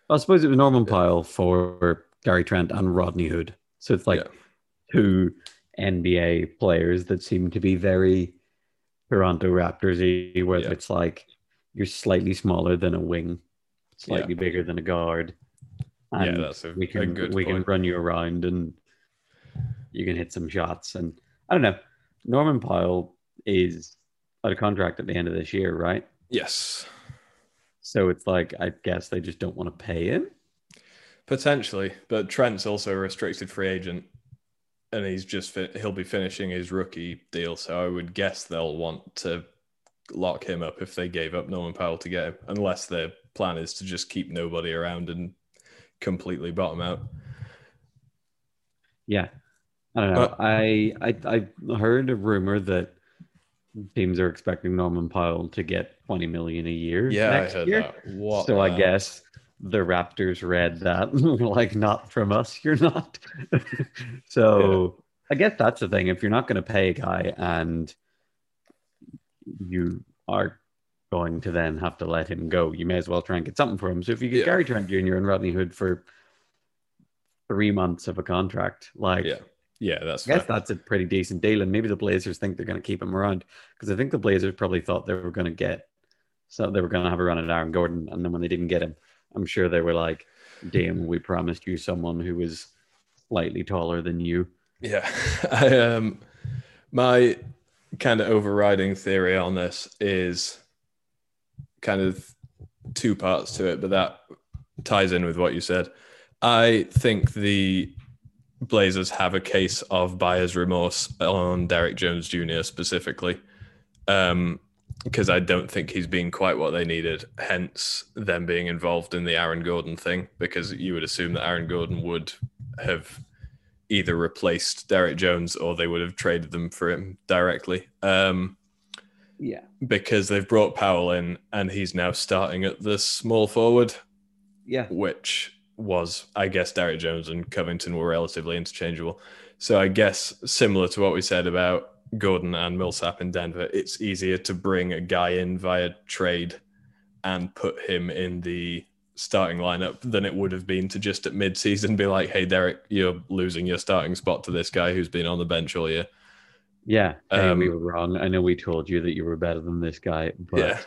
I suppose it was Norman Powell for Gary Trent and Rodney Hood. So it's like yeah. two N B A players that seem to be very Toronto Raptors-y, where yeah. it's like you're slightly smaller than a wing, slightly yeah. bigger than a guard. And yeah, that's a, we can, a good we point. can run you around and you can hit some shots. And I don't know. Norman Powell is out of contract at the end of this year, right? Yes. So it's like, I guess they just don't want to pay him? Potentially, but Trent's also a restricted free agent, and he's just fi- he'll be finishing his rookie deal, so I would guess they'll want to lock him up if they gave up Norman Powell to get him, unless their plan is to just keep nobody around and completely bottom out. Yeah. I don't know. But- I, I I heard a rumor that teams are expecting Norman Powell to get twenty million dollars a year. Yeah, next I heard year. that. What so I guess the Raptors read that, like, not from us, you're not. So yeah. I guess that's the thing. If you're not going to pay a guy and you are going to then have to let him go, you may as well try and get something for him. So if you get yeah. Gary Trent Junior and Rodney Hood for three months of a contract, like... Yeah. Yeah, that's I guess fair. That's a pretty decent deal, and maybe the Blazers think they're going to keep him around, because I think the Blazers probably thought they were going to get, so they were going to have a run at Aaron Gordon, and then when they didn't get him, I'm sure they were like, "Damn, we promised you someone who was slightly taller than you." Yeah, I, um, my kind of overriding theory on this is kind of two parts to it, but that ties in with what you said. I think the Blazers have a case of buyer's remorse on Derek Jones Junior specifically, um, because I don't think he's been quite what they needed, hence them being involved in the Aaron Gordon thing, because you would assume that Aaron Gordon would have either replaced Derek Jones or they would have traded them for him directly. Um, yeah. Because they've brought Powell in and he's now starting at the small forward. Yeah. Which... was, I guess, Derek Jones and Covington were relatively interchangeable. So I guess, similar to what we said about Gordon and Millsap in Denver, it's easier to bring a guy in via trade and put him in the starting lineup than it would have been to just at mid-season be like, hey, Derek, you're losing your starting spot to this guy who's been on the bench all year. Yeah, hey, um, we were wrong. I know we told you that you were better than this guy, but... Yeah.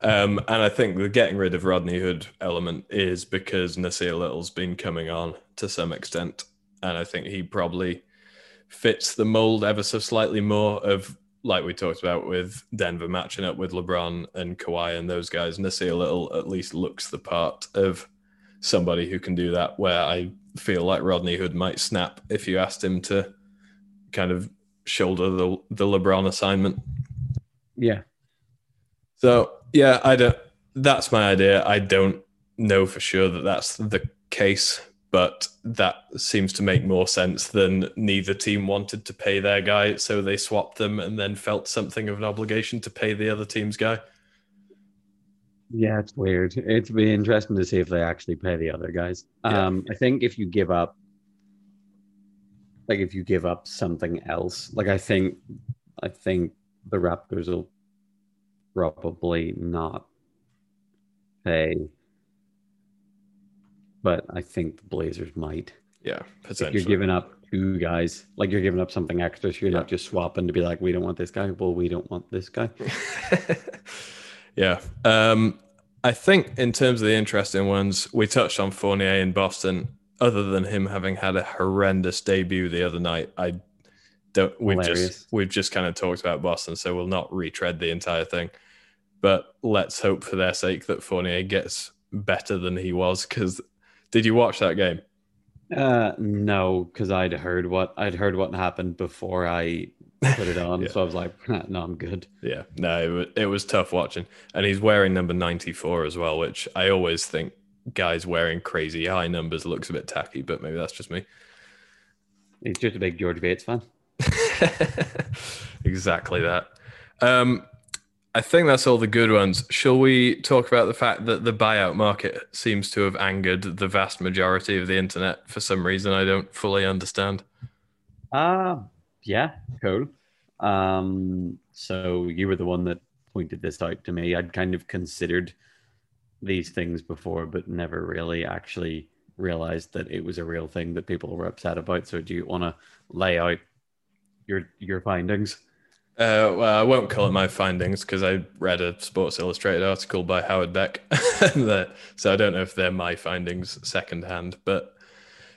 Um, and I think the getting rid of Rodney Hood element is because Nasir Little's been coming on to some extent. And I think he probably fits the mold ever so slightly more of, like we talked about with Denver matching up with LeBron and Kawhi and those guys. Nasir Little at least looks the part of somebody who can do that, where I feel like Rodney Hood might snap if you asked him to kind of shoulder the, the LeBron assignment. Yeah. So... Yeah, I don't. That's my idea. I don't know for sure that that's the case, but that seems to make more sense than neither team wanted to pay their guy, so they swapped them and then felt something of an obligation to pay the other team's guy. Yeah, it's weird. It'd be interesting to see if they actually pay the other guys. Yeah. Um, I think if you give up, like if you give up something else, like I think, I think the Raptors will probably not pay, but I think the Blazers might. Yeah, potentially. If you're giving up two guys, like you're giving up something extra, so you're yeah. not just swapping to be like, we don't want this guy. Well, we don't want this guy. yeah. Um, I think in terms of the interesting ones, we touched on Fournier in Boston. Other than him having had a horrendous debut the other night, I don't. We've Hilarious. just we've just kind of talked about Boston, so we'll not retread the entire thing. But let's hope for their sake that Fournier gets better than he was. Because did you watch that game? Uh, no, because I'd heard what I'd heard what happened before I put it on. yeah. So I was like, no, I'm good. Yeah, no, it was, it was tough watching. And he's wearing number ninety-four as well, which I always think guys wearing crazy high numbers looks a bit tacky, but maybe that's just me. He's just a big George Bates fan. Exactly that. Um, I think that's all the good ones. Shall we talk about the fact that the buyout market seems to have angered the vast majority of the internet for some reason I don't fully understand? Uh, yeah, cool. Um, so you were the one that pointed this out to me. I'd kind of considered these things before, but never really actually realized that it was a real thing that people were upset about. So do you want to lay out your your findings? Uh, well, I won't call it my findings because I read a Sports Illustrated article by Howard Beck. that, so I don't know if they're my findings secondhand. But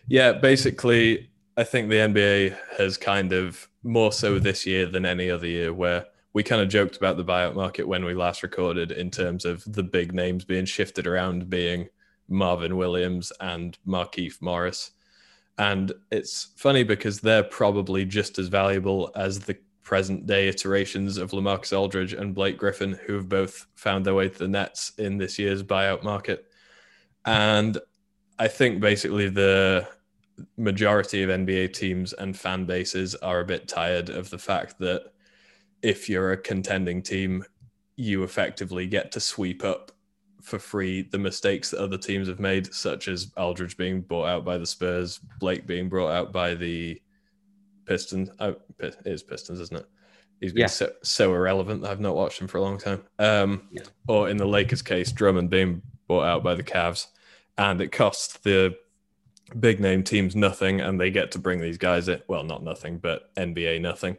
yeah, basically, I think the N B A has kind of, more so this year than any other year, where we kind of joked about the buyout market when we last recorded in terms of the big names being shifted around, being Marvin Williams and Markieff Morris. And it's funny because they're probably just as valuable as the present day iterations of LaMarcus Aldridge and Blake Griffin, who have both found their way to the Nets in this year's buyout market. And I think basically the majority of N B A teams and fan bases are a bit tired of the fact that if you're a contending team, you effectively get to sweep up for free the mistakes that other teams have made, such as Aldridge being bought out by the Spurs, Blake being brought out by the Pistons. Oh, it is Pistons, isn't it? He's been yeah. so, so irrelevant that I've not watched him for a long time. Um, yeah. Or in the Lakers case, Drummond being bought out by the Cavs. And it costs the big name teams nothing, and they get to bring these guys in. Well, not nothing, but N B A nothing.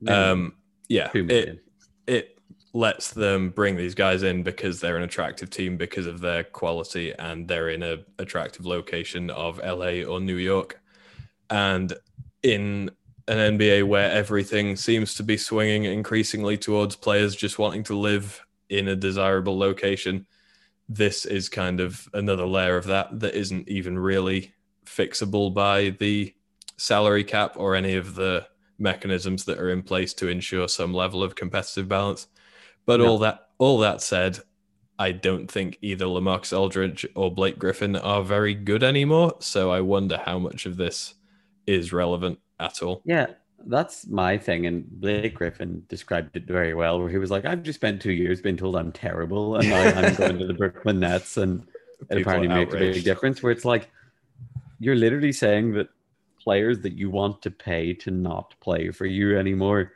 Yeah. Um, yeah, it, it lets them bring these guys in because they're an attractive team because of their quality, and they're in an attractive location of L A or New York. And in an N B A where everything seems to be swinging increasingly towards players just wanting to live in a desirable location, this is kind of another layer of that that isn't even really fixable by the salary cap or any of the mechanisms that are in place to ensure some level of competitive balance. But no. all that all that said, I don't think either LaMarcus Aldridge or Blake Griffin are very good anymore. So I wonder how much of this is relevant at all. Yeah, that's my thing. And Blake Griffin described it very well, where he was like, I've just spent two years being told I'm terrible, and now I'm going to the Brooklyn Nets, and it apparently makes a big difference, where it's like, you're literally saying that players that you want to pay to not play for you anymore,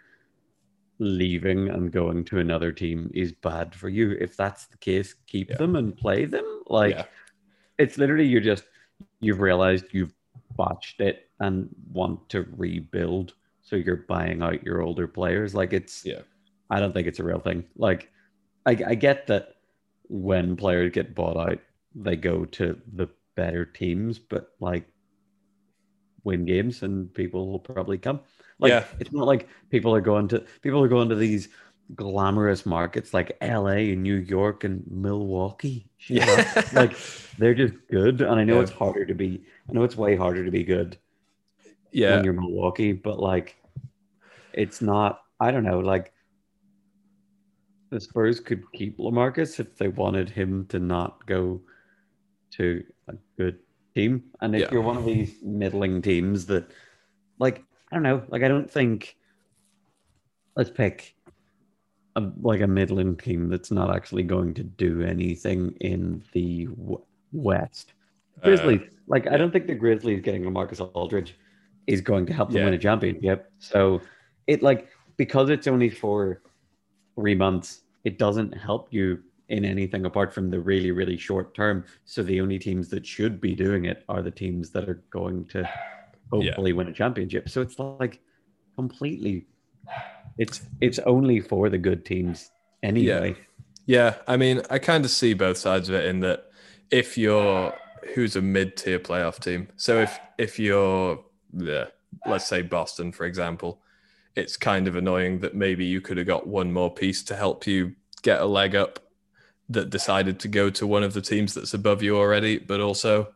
leaving and going to another team is bad for you. If that's the case, keep yeah. them and play them. Like, yeah. it's literally, you're just, you've realized you've botched it and want to rebuild, so you're buying out your older players. Like, it's, yeah. I don't think it's a real thing. Like, I, I get that when players get bought out, they go to the better teams, but like, win games and people will probably come. Like, yeah. it's not like people are going to people are going to these glamorous markets like L A and New York and Milwaukee. Yeah. Like, they're just good. And I know yeah. it's harder to be, I know it's way harder to be good yeah. when you're Milwaukee, but like, it's not, I don't know, like, the Spurs could keep LaMarcus if they wanted him to not go to a good team. And if yeah. you're one of these middling teams that, like, I don't know, like, I don't think, let's pick a, like a middling team that's not actually going to do anything in the w- West. Grizzlies, uh, like, I don't think the Grizzlies getting LaMarcus Aldridge is going to help them yeah. win a championship. So it, like, because it's only for three months, it doesn't help you in anything apart from the really, really short term. So the only teams that should be doing it are the teams that are going to hopefully yeah. win a championship. So it's like completely, it's it's only for the good teams anyway. Yeah, yeah. I mean, I kind of see both sides of it in that if you're, who's a mid-tier playoff team? So if, if you're, yeah, let's say Boston, for example, it's kind of annoying that maybe you could have got one more piece to help you get a leg up that decided to go to one of the teams that's above you already. But also,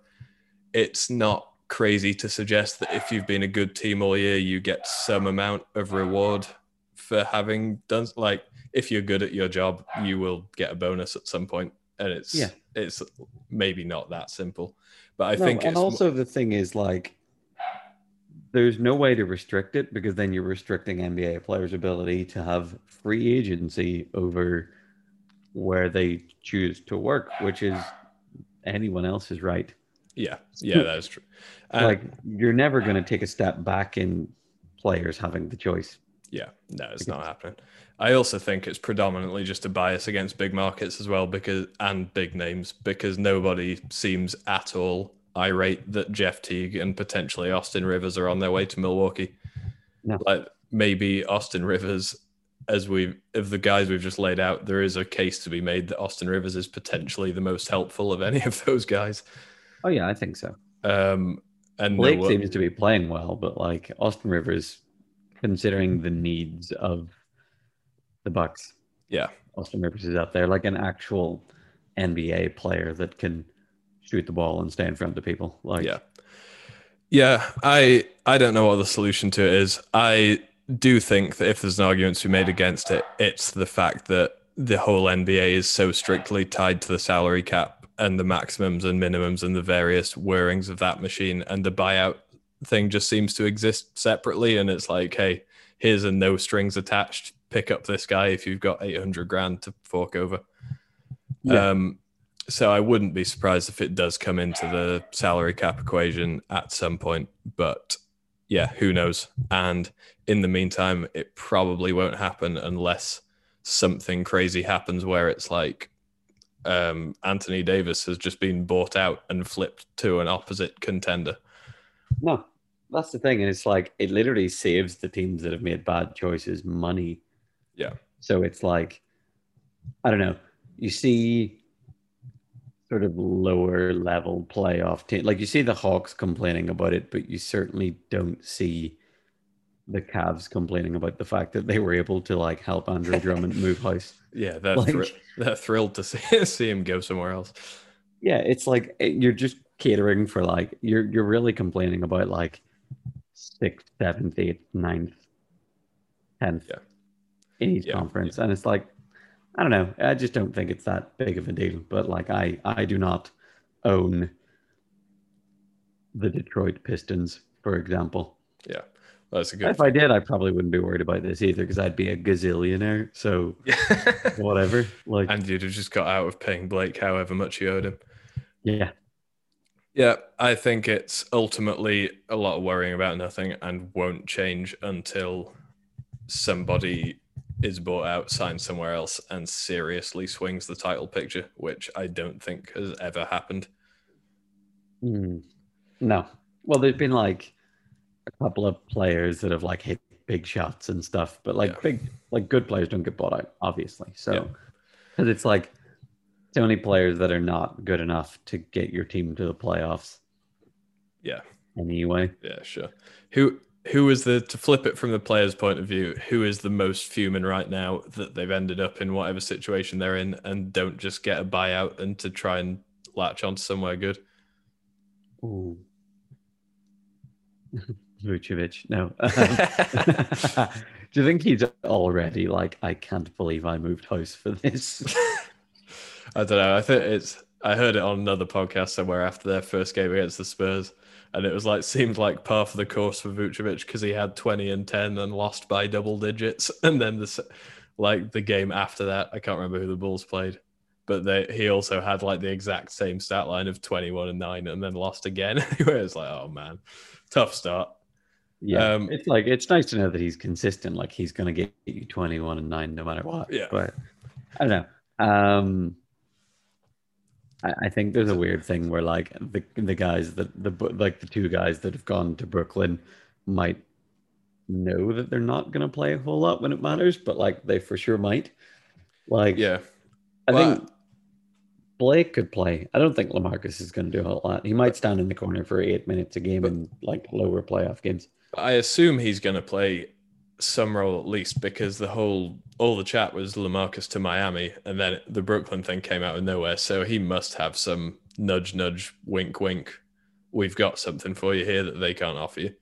it's not crazy to suggest that if you've been a good team all year, you get some amount of reward for having done, like, if you're good at your job, you will get a bonus at some point. And it's yeah. it's maybe not that simple. But I no, think and it's... And also the thing is, like, there's no way to restrict it, because then you're restricting N B A players' ability to have free agency over where they choose to work, which is anyone else's right. Yeah, yeah, that is true. Um, like, you're never going to take a step back in players having the choice. Yeah, no, it's not happening. I also think it's predominantly just a bias against big markets as well, because and big names, because nobody seems at all irate that Jeff Teague and potentially Austin Rivers are on their way to Milwaukee. No. Like, maybe Austin Rivers, as we of the guys we've just laid out, there is a case to be made that Austin Rivers is potentially the most helpful of any of those guys. Oh yeah, I think so. Um, and Blake no, seems to be playing well, but like Austin Rivers, considering the needs of the Bucks, yeah, Austin Rivers is out there like an actual N B A player that can shoot the ball and stay in front of the people. Like, yeah, yeah. I I don't know what the solution to it is. I do think that if there's an argument to be made against it, it's the fact that the whole N B A is so strictly tied to the salary cap and the maximums and minimums and the various whirrings of that machine, and the buyout thing just seems to exist separately. And it's like, hey, here's a no strings attached, pick up this guy if you've got eight hundred grand to fork over. Yeah. Um, so I wouldn't be surprised if it does come into the salary cap equation at some point, but yeah, who knows? And in the meantime, it probably won't happen unless something crazy happens where it's like, um, Anthony Davis has just been bought out and flipped to an opposite contender. No, that's the thing. And it's like, it literally saves the teams that have made bad choices money. Yeah. So it's like, I don't know. You see sort of lower level playoff team. Like, you see the Hawks complaining about it, but you certainly don't see the Cavs complaining about the fact that they were able to like help Andre Drummond move house. Yeah, they're, like, thr- they're thrilled to see, see him go somewhere else. Yeah, it's like you're just catering for like, you're you're really complaining about like sixth, seventh, eighth, ninth, tenth yeah. in each yeah. conference. Yeah. And it's like, I don't know. I just don't think it's that big of a deal. But like, I, I do not own the Detroit Pistons, for example. Yeah, that's a good. If thing. I did, I probably wouldn't be worried about this either, because I'd be a gazillionaire. So whatever. Like, and you'd have just got out of paying Blake however much you owed him. Yeah. Yeah, I think it's ultimately a lot of worrying about nothing, and won't change until somebody is bought out, signed somewhere else, and seriously swings the title picture, which I don't think has ever happened. Mm. No. Well, there's been like a couple of players that have like hit big shots and stuff, but like yeah. big, like good players don't get bought out, obviously. So, because yeah. it's like so many players that are not good enough to get your team to the playoffs. Yeah. Anyway. Yeah, sure. Who... Who is the, to flip it from the player's point of view, who is the most fuming right now that they've ended up in whatever situation they're in and don't just get a buyout and to try and latch on to somewhere good? Ooh. Vucevic, no. Um, do you think he's already like, I can't believe I moved house for this? I don't know. I think it's, I heard it on another podcast somewhere after their first game against the Spurs. And it was like, seemed like par for the course for Vucevic, because he had twenty and ten and lost by double digits. And then the like the game after that, I can't remember who the Bulls played, but they, he also had like the exact same stat line of twenty-one and nine and then lost again. Anyway, it's like, oh man, tough start. Yeah, um, it's like, it's nice to know that he's consistent. Like, he's going to get you twenty-one and nine no matter what. Yeah, but I don't know. Um, I think there's a weird thing where like the the guys that the like the two guys that have gone to Brooklyn might know that they're not going to play a whole lot when it matters, but like they for sure might. Like, yeah, I well, think Blake could play. I don't think LaMarcus is going to do a whole lot. He might stand in the corner for eight minutes a game in like lower playoff games. I assume he's going to play some role at least, because the whole all the chat was LaMarcus to Miami, and then the Brooklyn thing came out of nowhere, so he must have some nudge nudge wink wink, we've got something for you here that they can't offer you.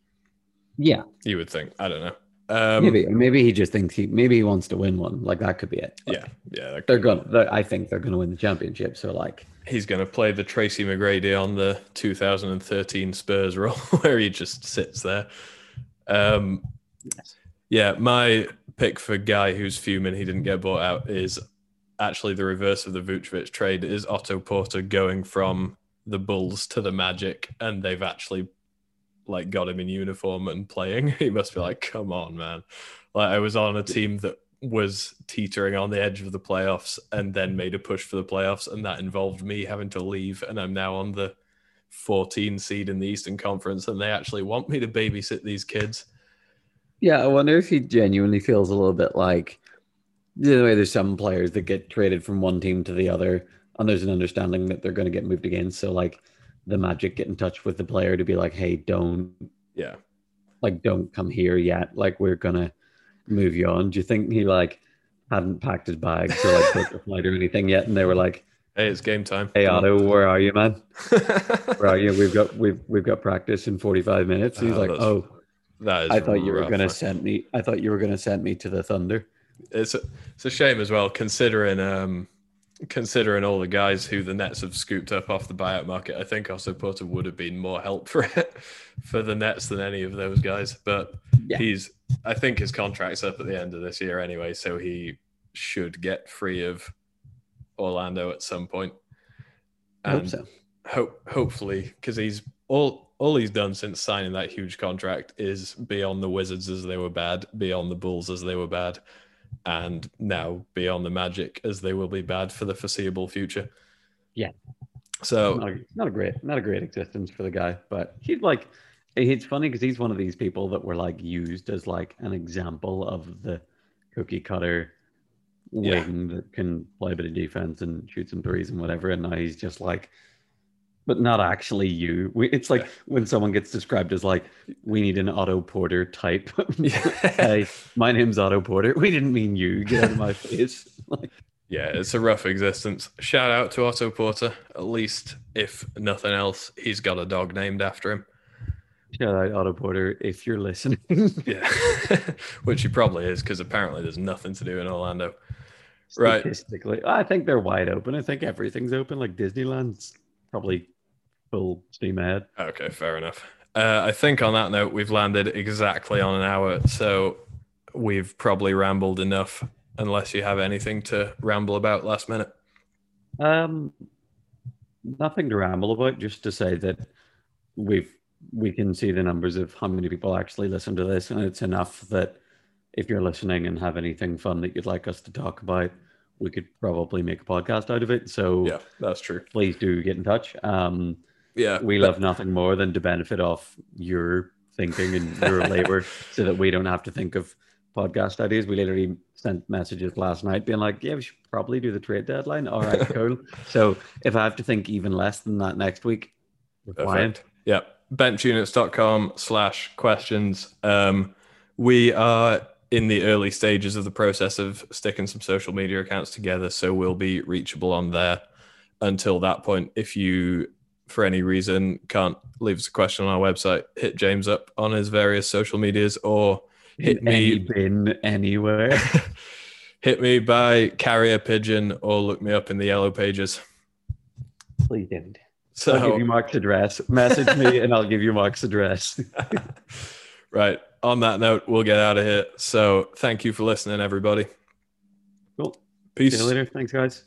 Yeah, you would think. I don't know. Um, maybe maybe he just thinks he maybe he wants to win one. Like, that could be it. Like, yeah, yeah. They're gonna. They're, I think they're gonna win the championship. So like, he's gonna play the Tracy McGrady on the two thousand thirteen Spurs role, where he just sits there. Um, yes. Yeah, my pick for guy who's fuming he didn't get bought out is actually the reverse of the Vucevic trade. Is Otto Porter going from the Bulls to the Magic, and they've actually like got him in uniform and playing. He must be like, come on, man. Like, I was on a team that was teetering on the edge of the playoffs and then made a push for the playoffs, and that involved me having to leave, and I'm now on the fourteen seed in the Eastern Conference, and they actually want me to babysit these kids. Yeah, I wonder if he genuinely feels a little bit like, you know, there's some players that get traded from one team to the other, and there's an understanding that they're going to get moved again. So like, the Magic get in touch with the player to be like, hey, don't, yeah, like, don't come here yet. Like, we're going to move you on. Do you think he like hadn't packed his bags or like booked a flight or anything yet? And they were like, hey, it's game time. Hey, Otto, where are you, man? Where are you? We've got, we've, we've got practice in forty-five minutes. And he's oh, like, oh, that is I thought you were going to send me, I thought you were going to send me to the Thunder. It's a, it's a shame as well, considering, um, Considering all the guys who the Nets have scooped up off the buyout market. I think Otto Porter would have been more help for it, for the Nets than any of those guys. But yeah, he's, I think his contract's up at the end of this year anyway, so he should get free of Orlando at some point. And I hope so. Hope, hopefully, because he's all all he's done since signing that huge contract is be on the Wizards as they were bad, be on the Bulls as they were bad, and now be on the Magic as they will be bad for the foreseeable future. Yeah. So not a, not a great, not a great existence for the guy, but he's like, it's funny because he's one of these people that were like used as like an example of the cookie cutter wing, yeah, that can play a bit of defense and shoot some threes and whatever. And now he's just like, but not actually you. We, it's like, yeah, when someone gets described as like, we need an Otto Porter type. Hey, my name's Otto Porter. We didn't mean you. Get out of my face. Like, yeah, it's a rough existence. Shout out to Otto Porter. At least, if nothing else, he's got a dog named after him. Shout out Otto Porter, if you're listening. Yeah, which he probably is, because apparently there's nothing to do in Orlando. Statistically, right? I think they're wide open. I think everything's open. Like, Disneyland's probably full steam ahead. Okay, fair enough. Uh, I think on that note, we've landed exactly on an hour, so we've probably rambled enough, unless you have anything to ramble about last minute. Um, nothing to ramble about, just to say that we've we can see the numbers of how many people actually listen to this, and it's enough that if you're listening and have anything fun that you'd like us to talk about, we could probably make a podcast out of it. So yeah, that's true. Please do get in touch. Um, Yeah, we love nothing more than to benefit off your thinking and your labor, so that we don't have to think of podcast ideas. We literally sent messages last night being like, yeah, we should probably do the trade deadline. All right, cool. So if I have to think even less than that next week, we're fine. Yeah, benchunits.com slash questions. Um, we are in the early stages of the process of sticking some social media accounts together, so we'll be reachable on there until that point. If you, for any reason, can't leave us a question on our website, hit James up on his various social medias, or hit in me any bin anywhere. Hit me by carrier pigeon, or look me up in the yellow pages. Please didn't. So I'll give you Mark's address. Message me and I'll give you Mark's address. Right. On that note, we'll get out of here. So thank you for listening, everybody. Cool. Peace. See you later. Thanks, guys.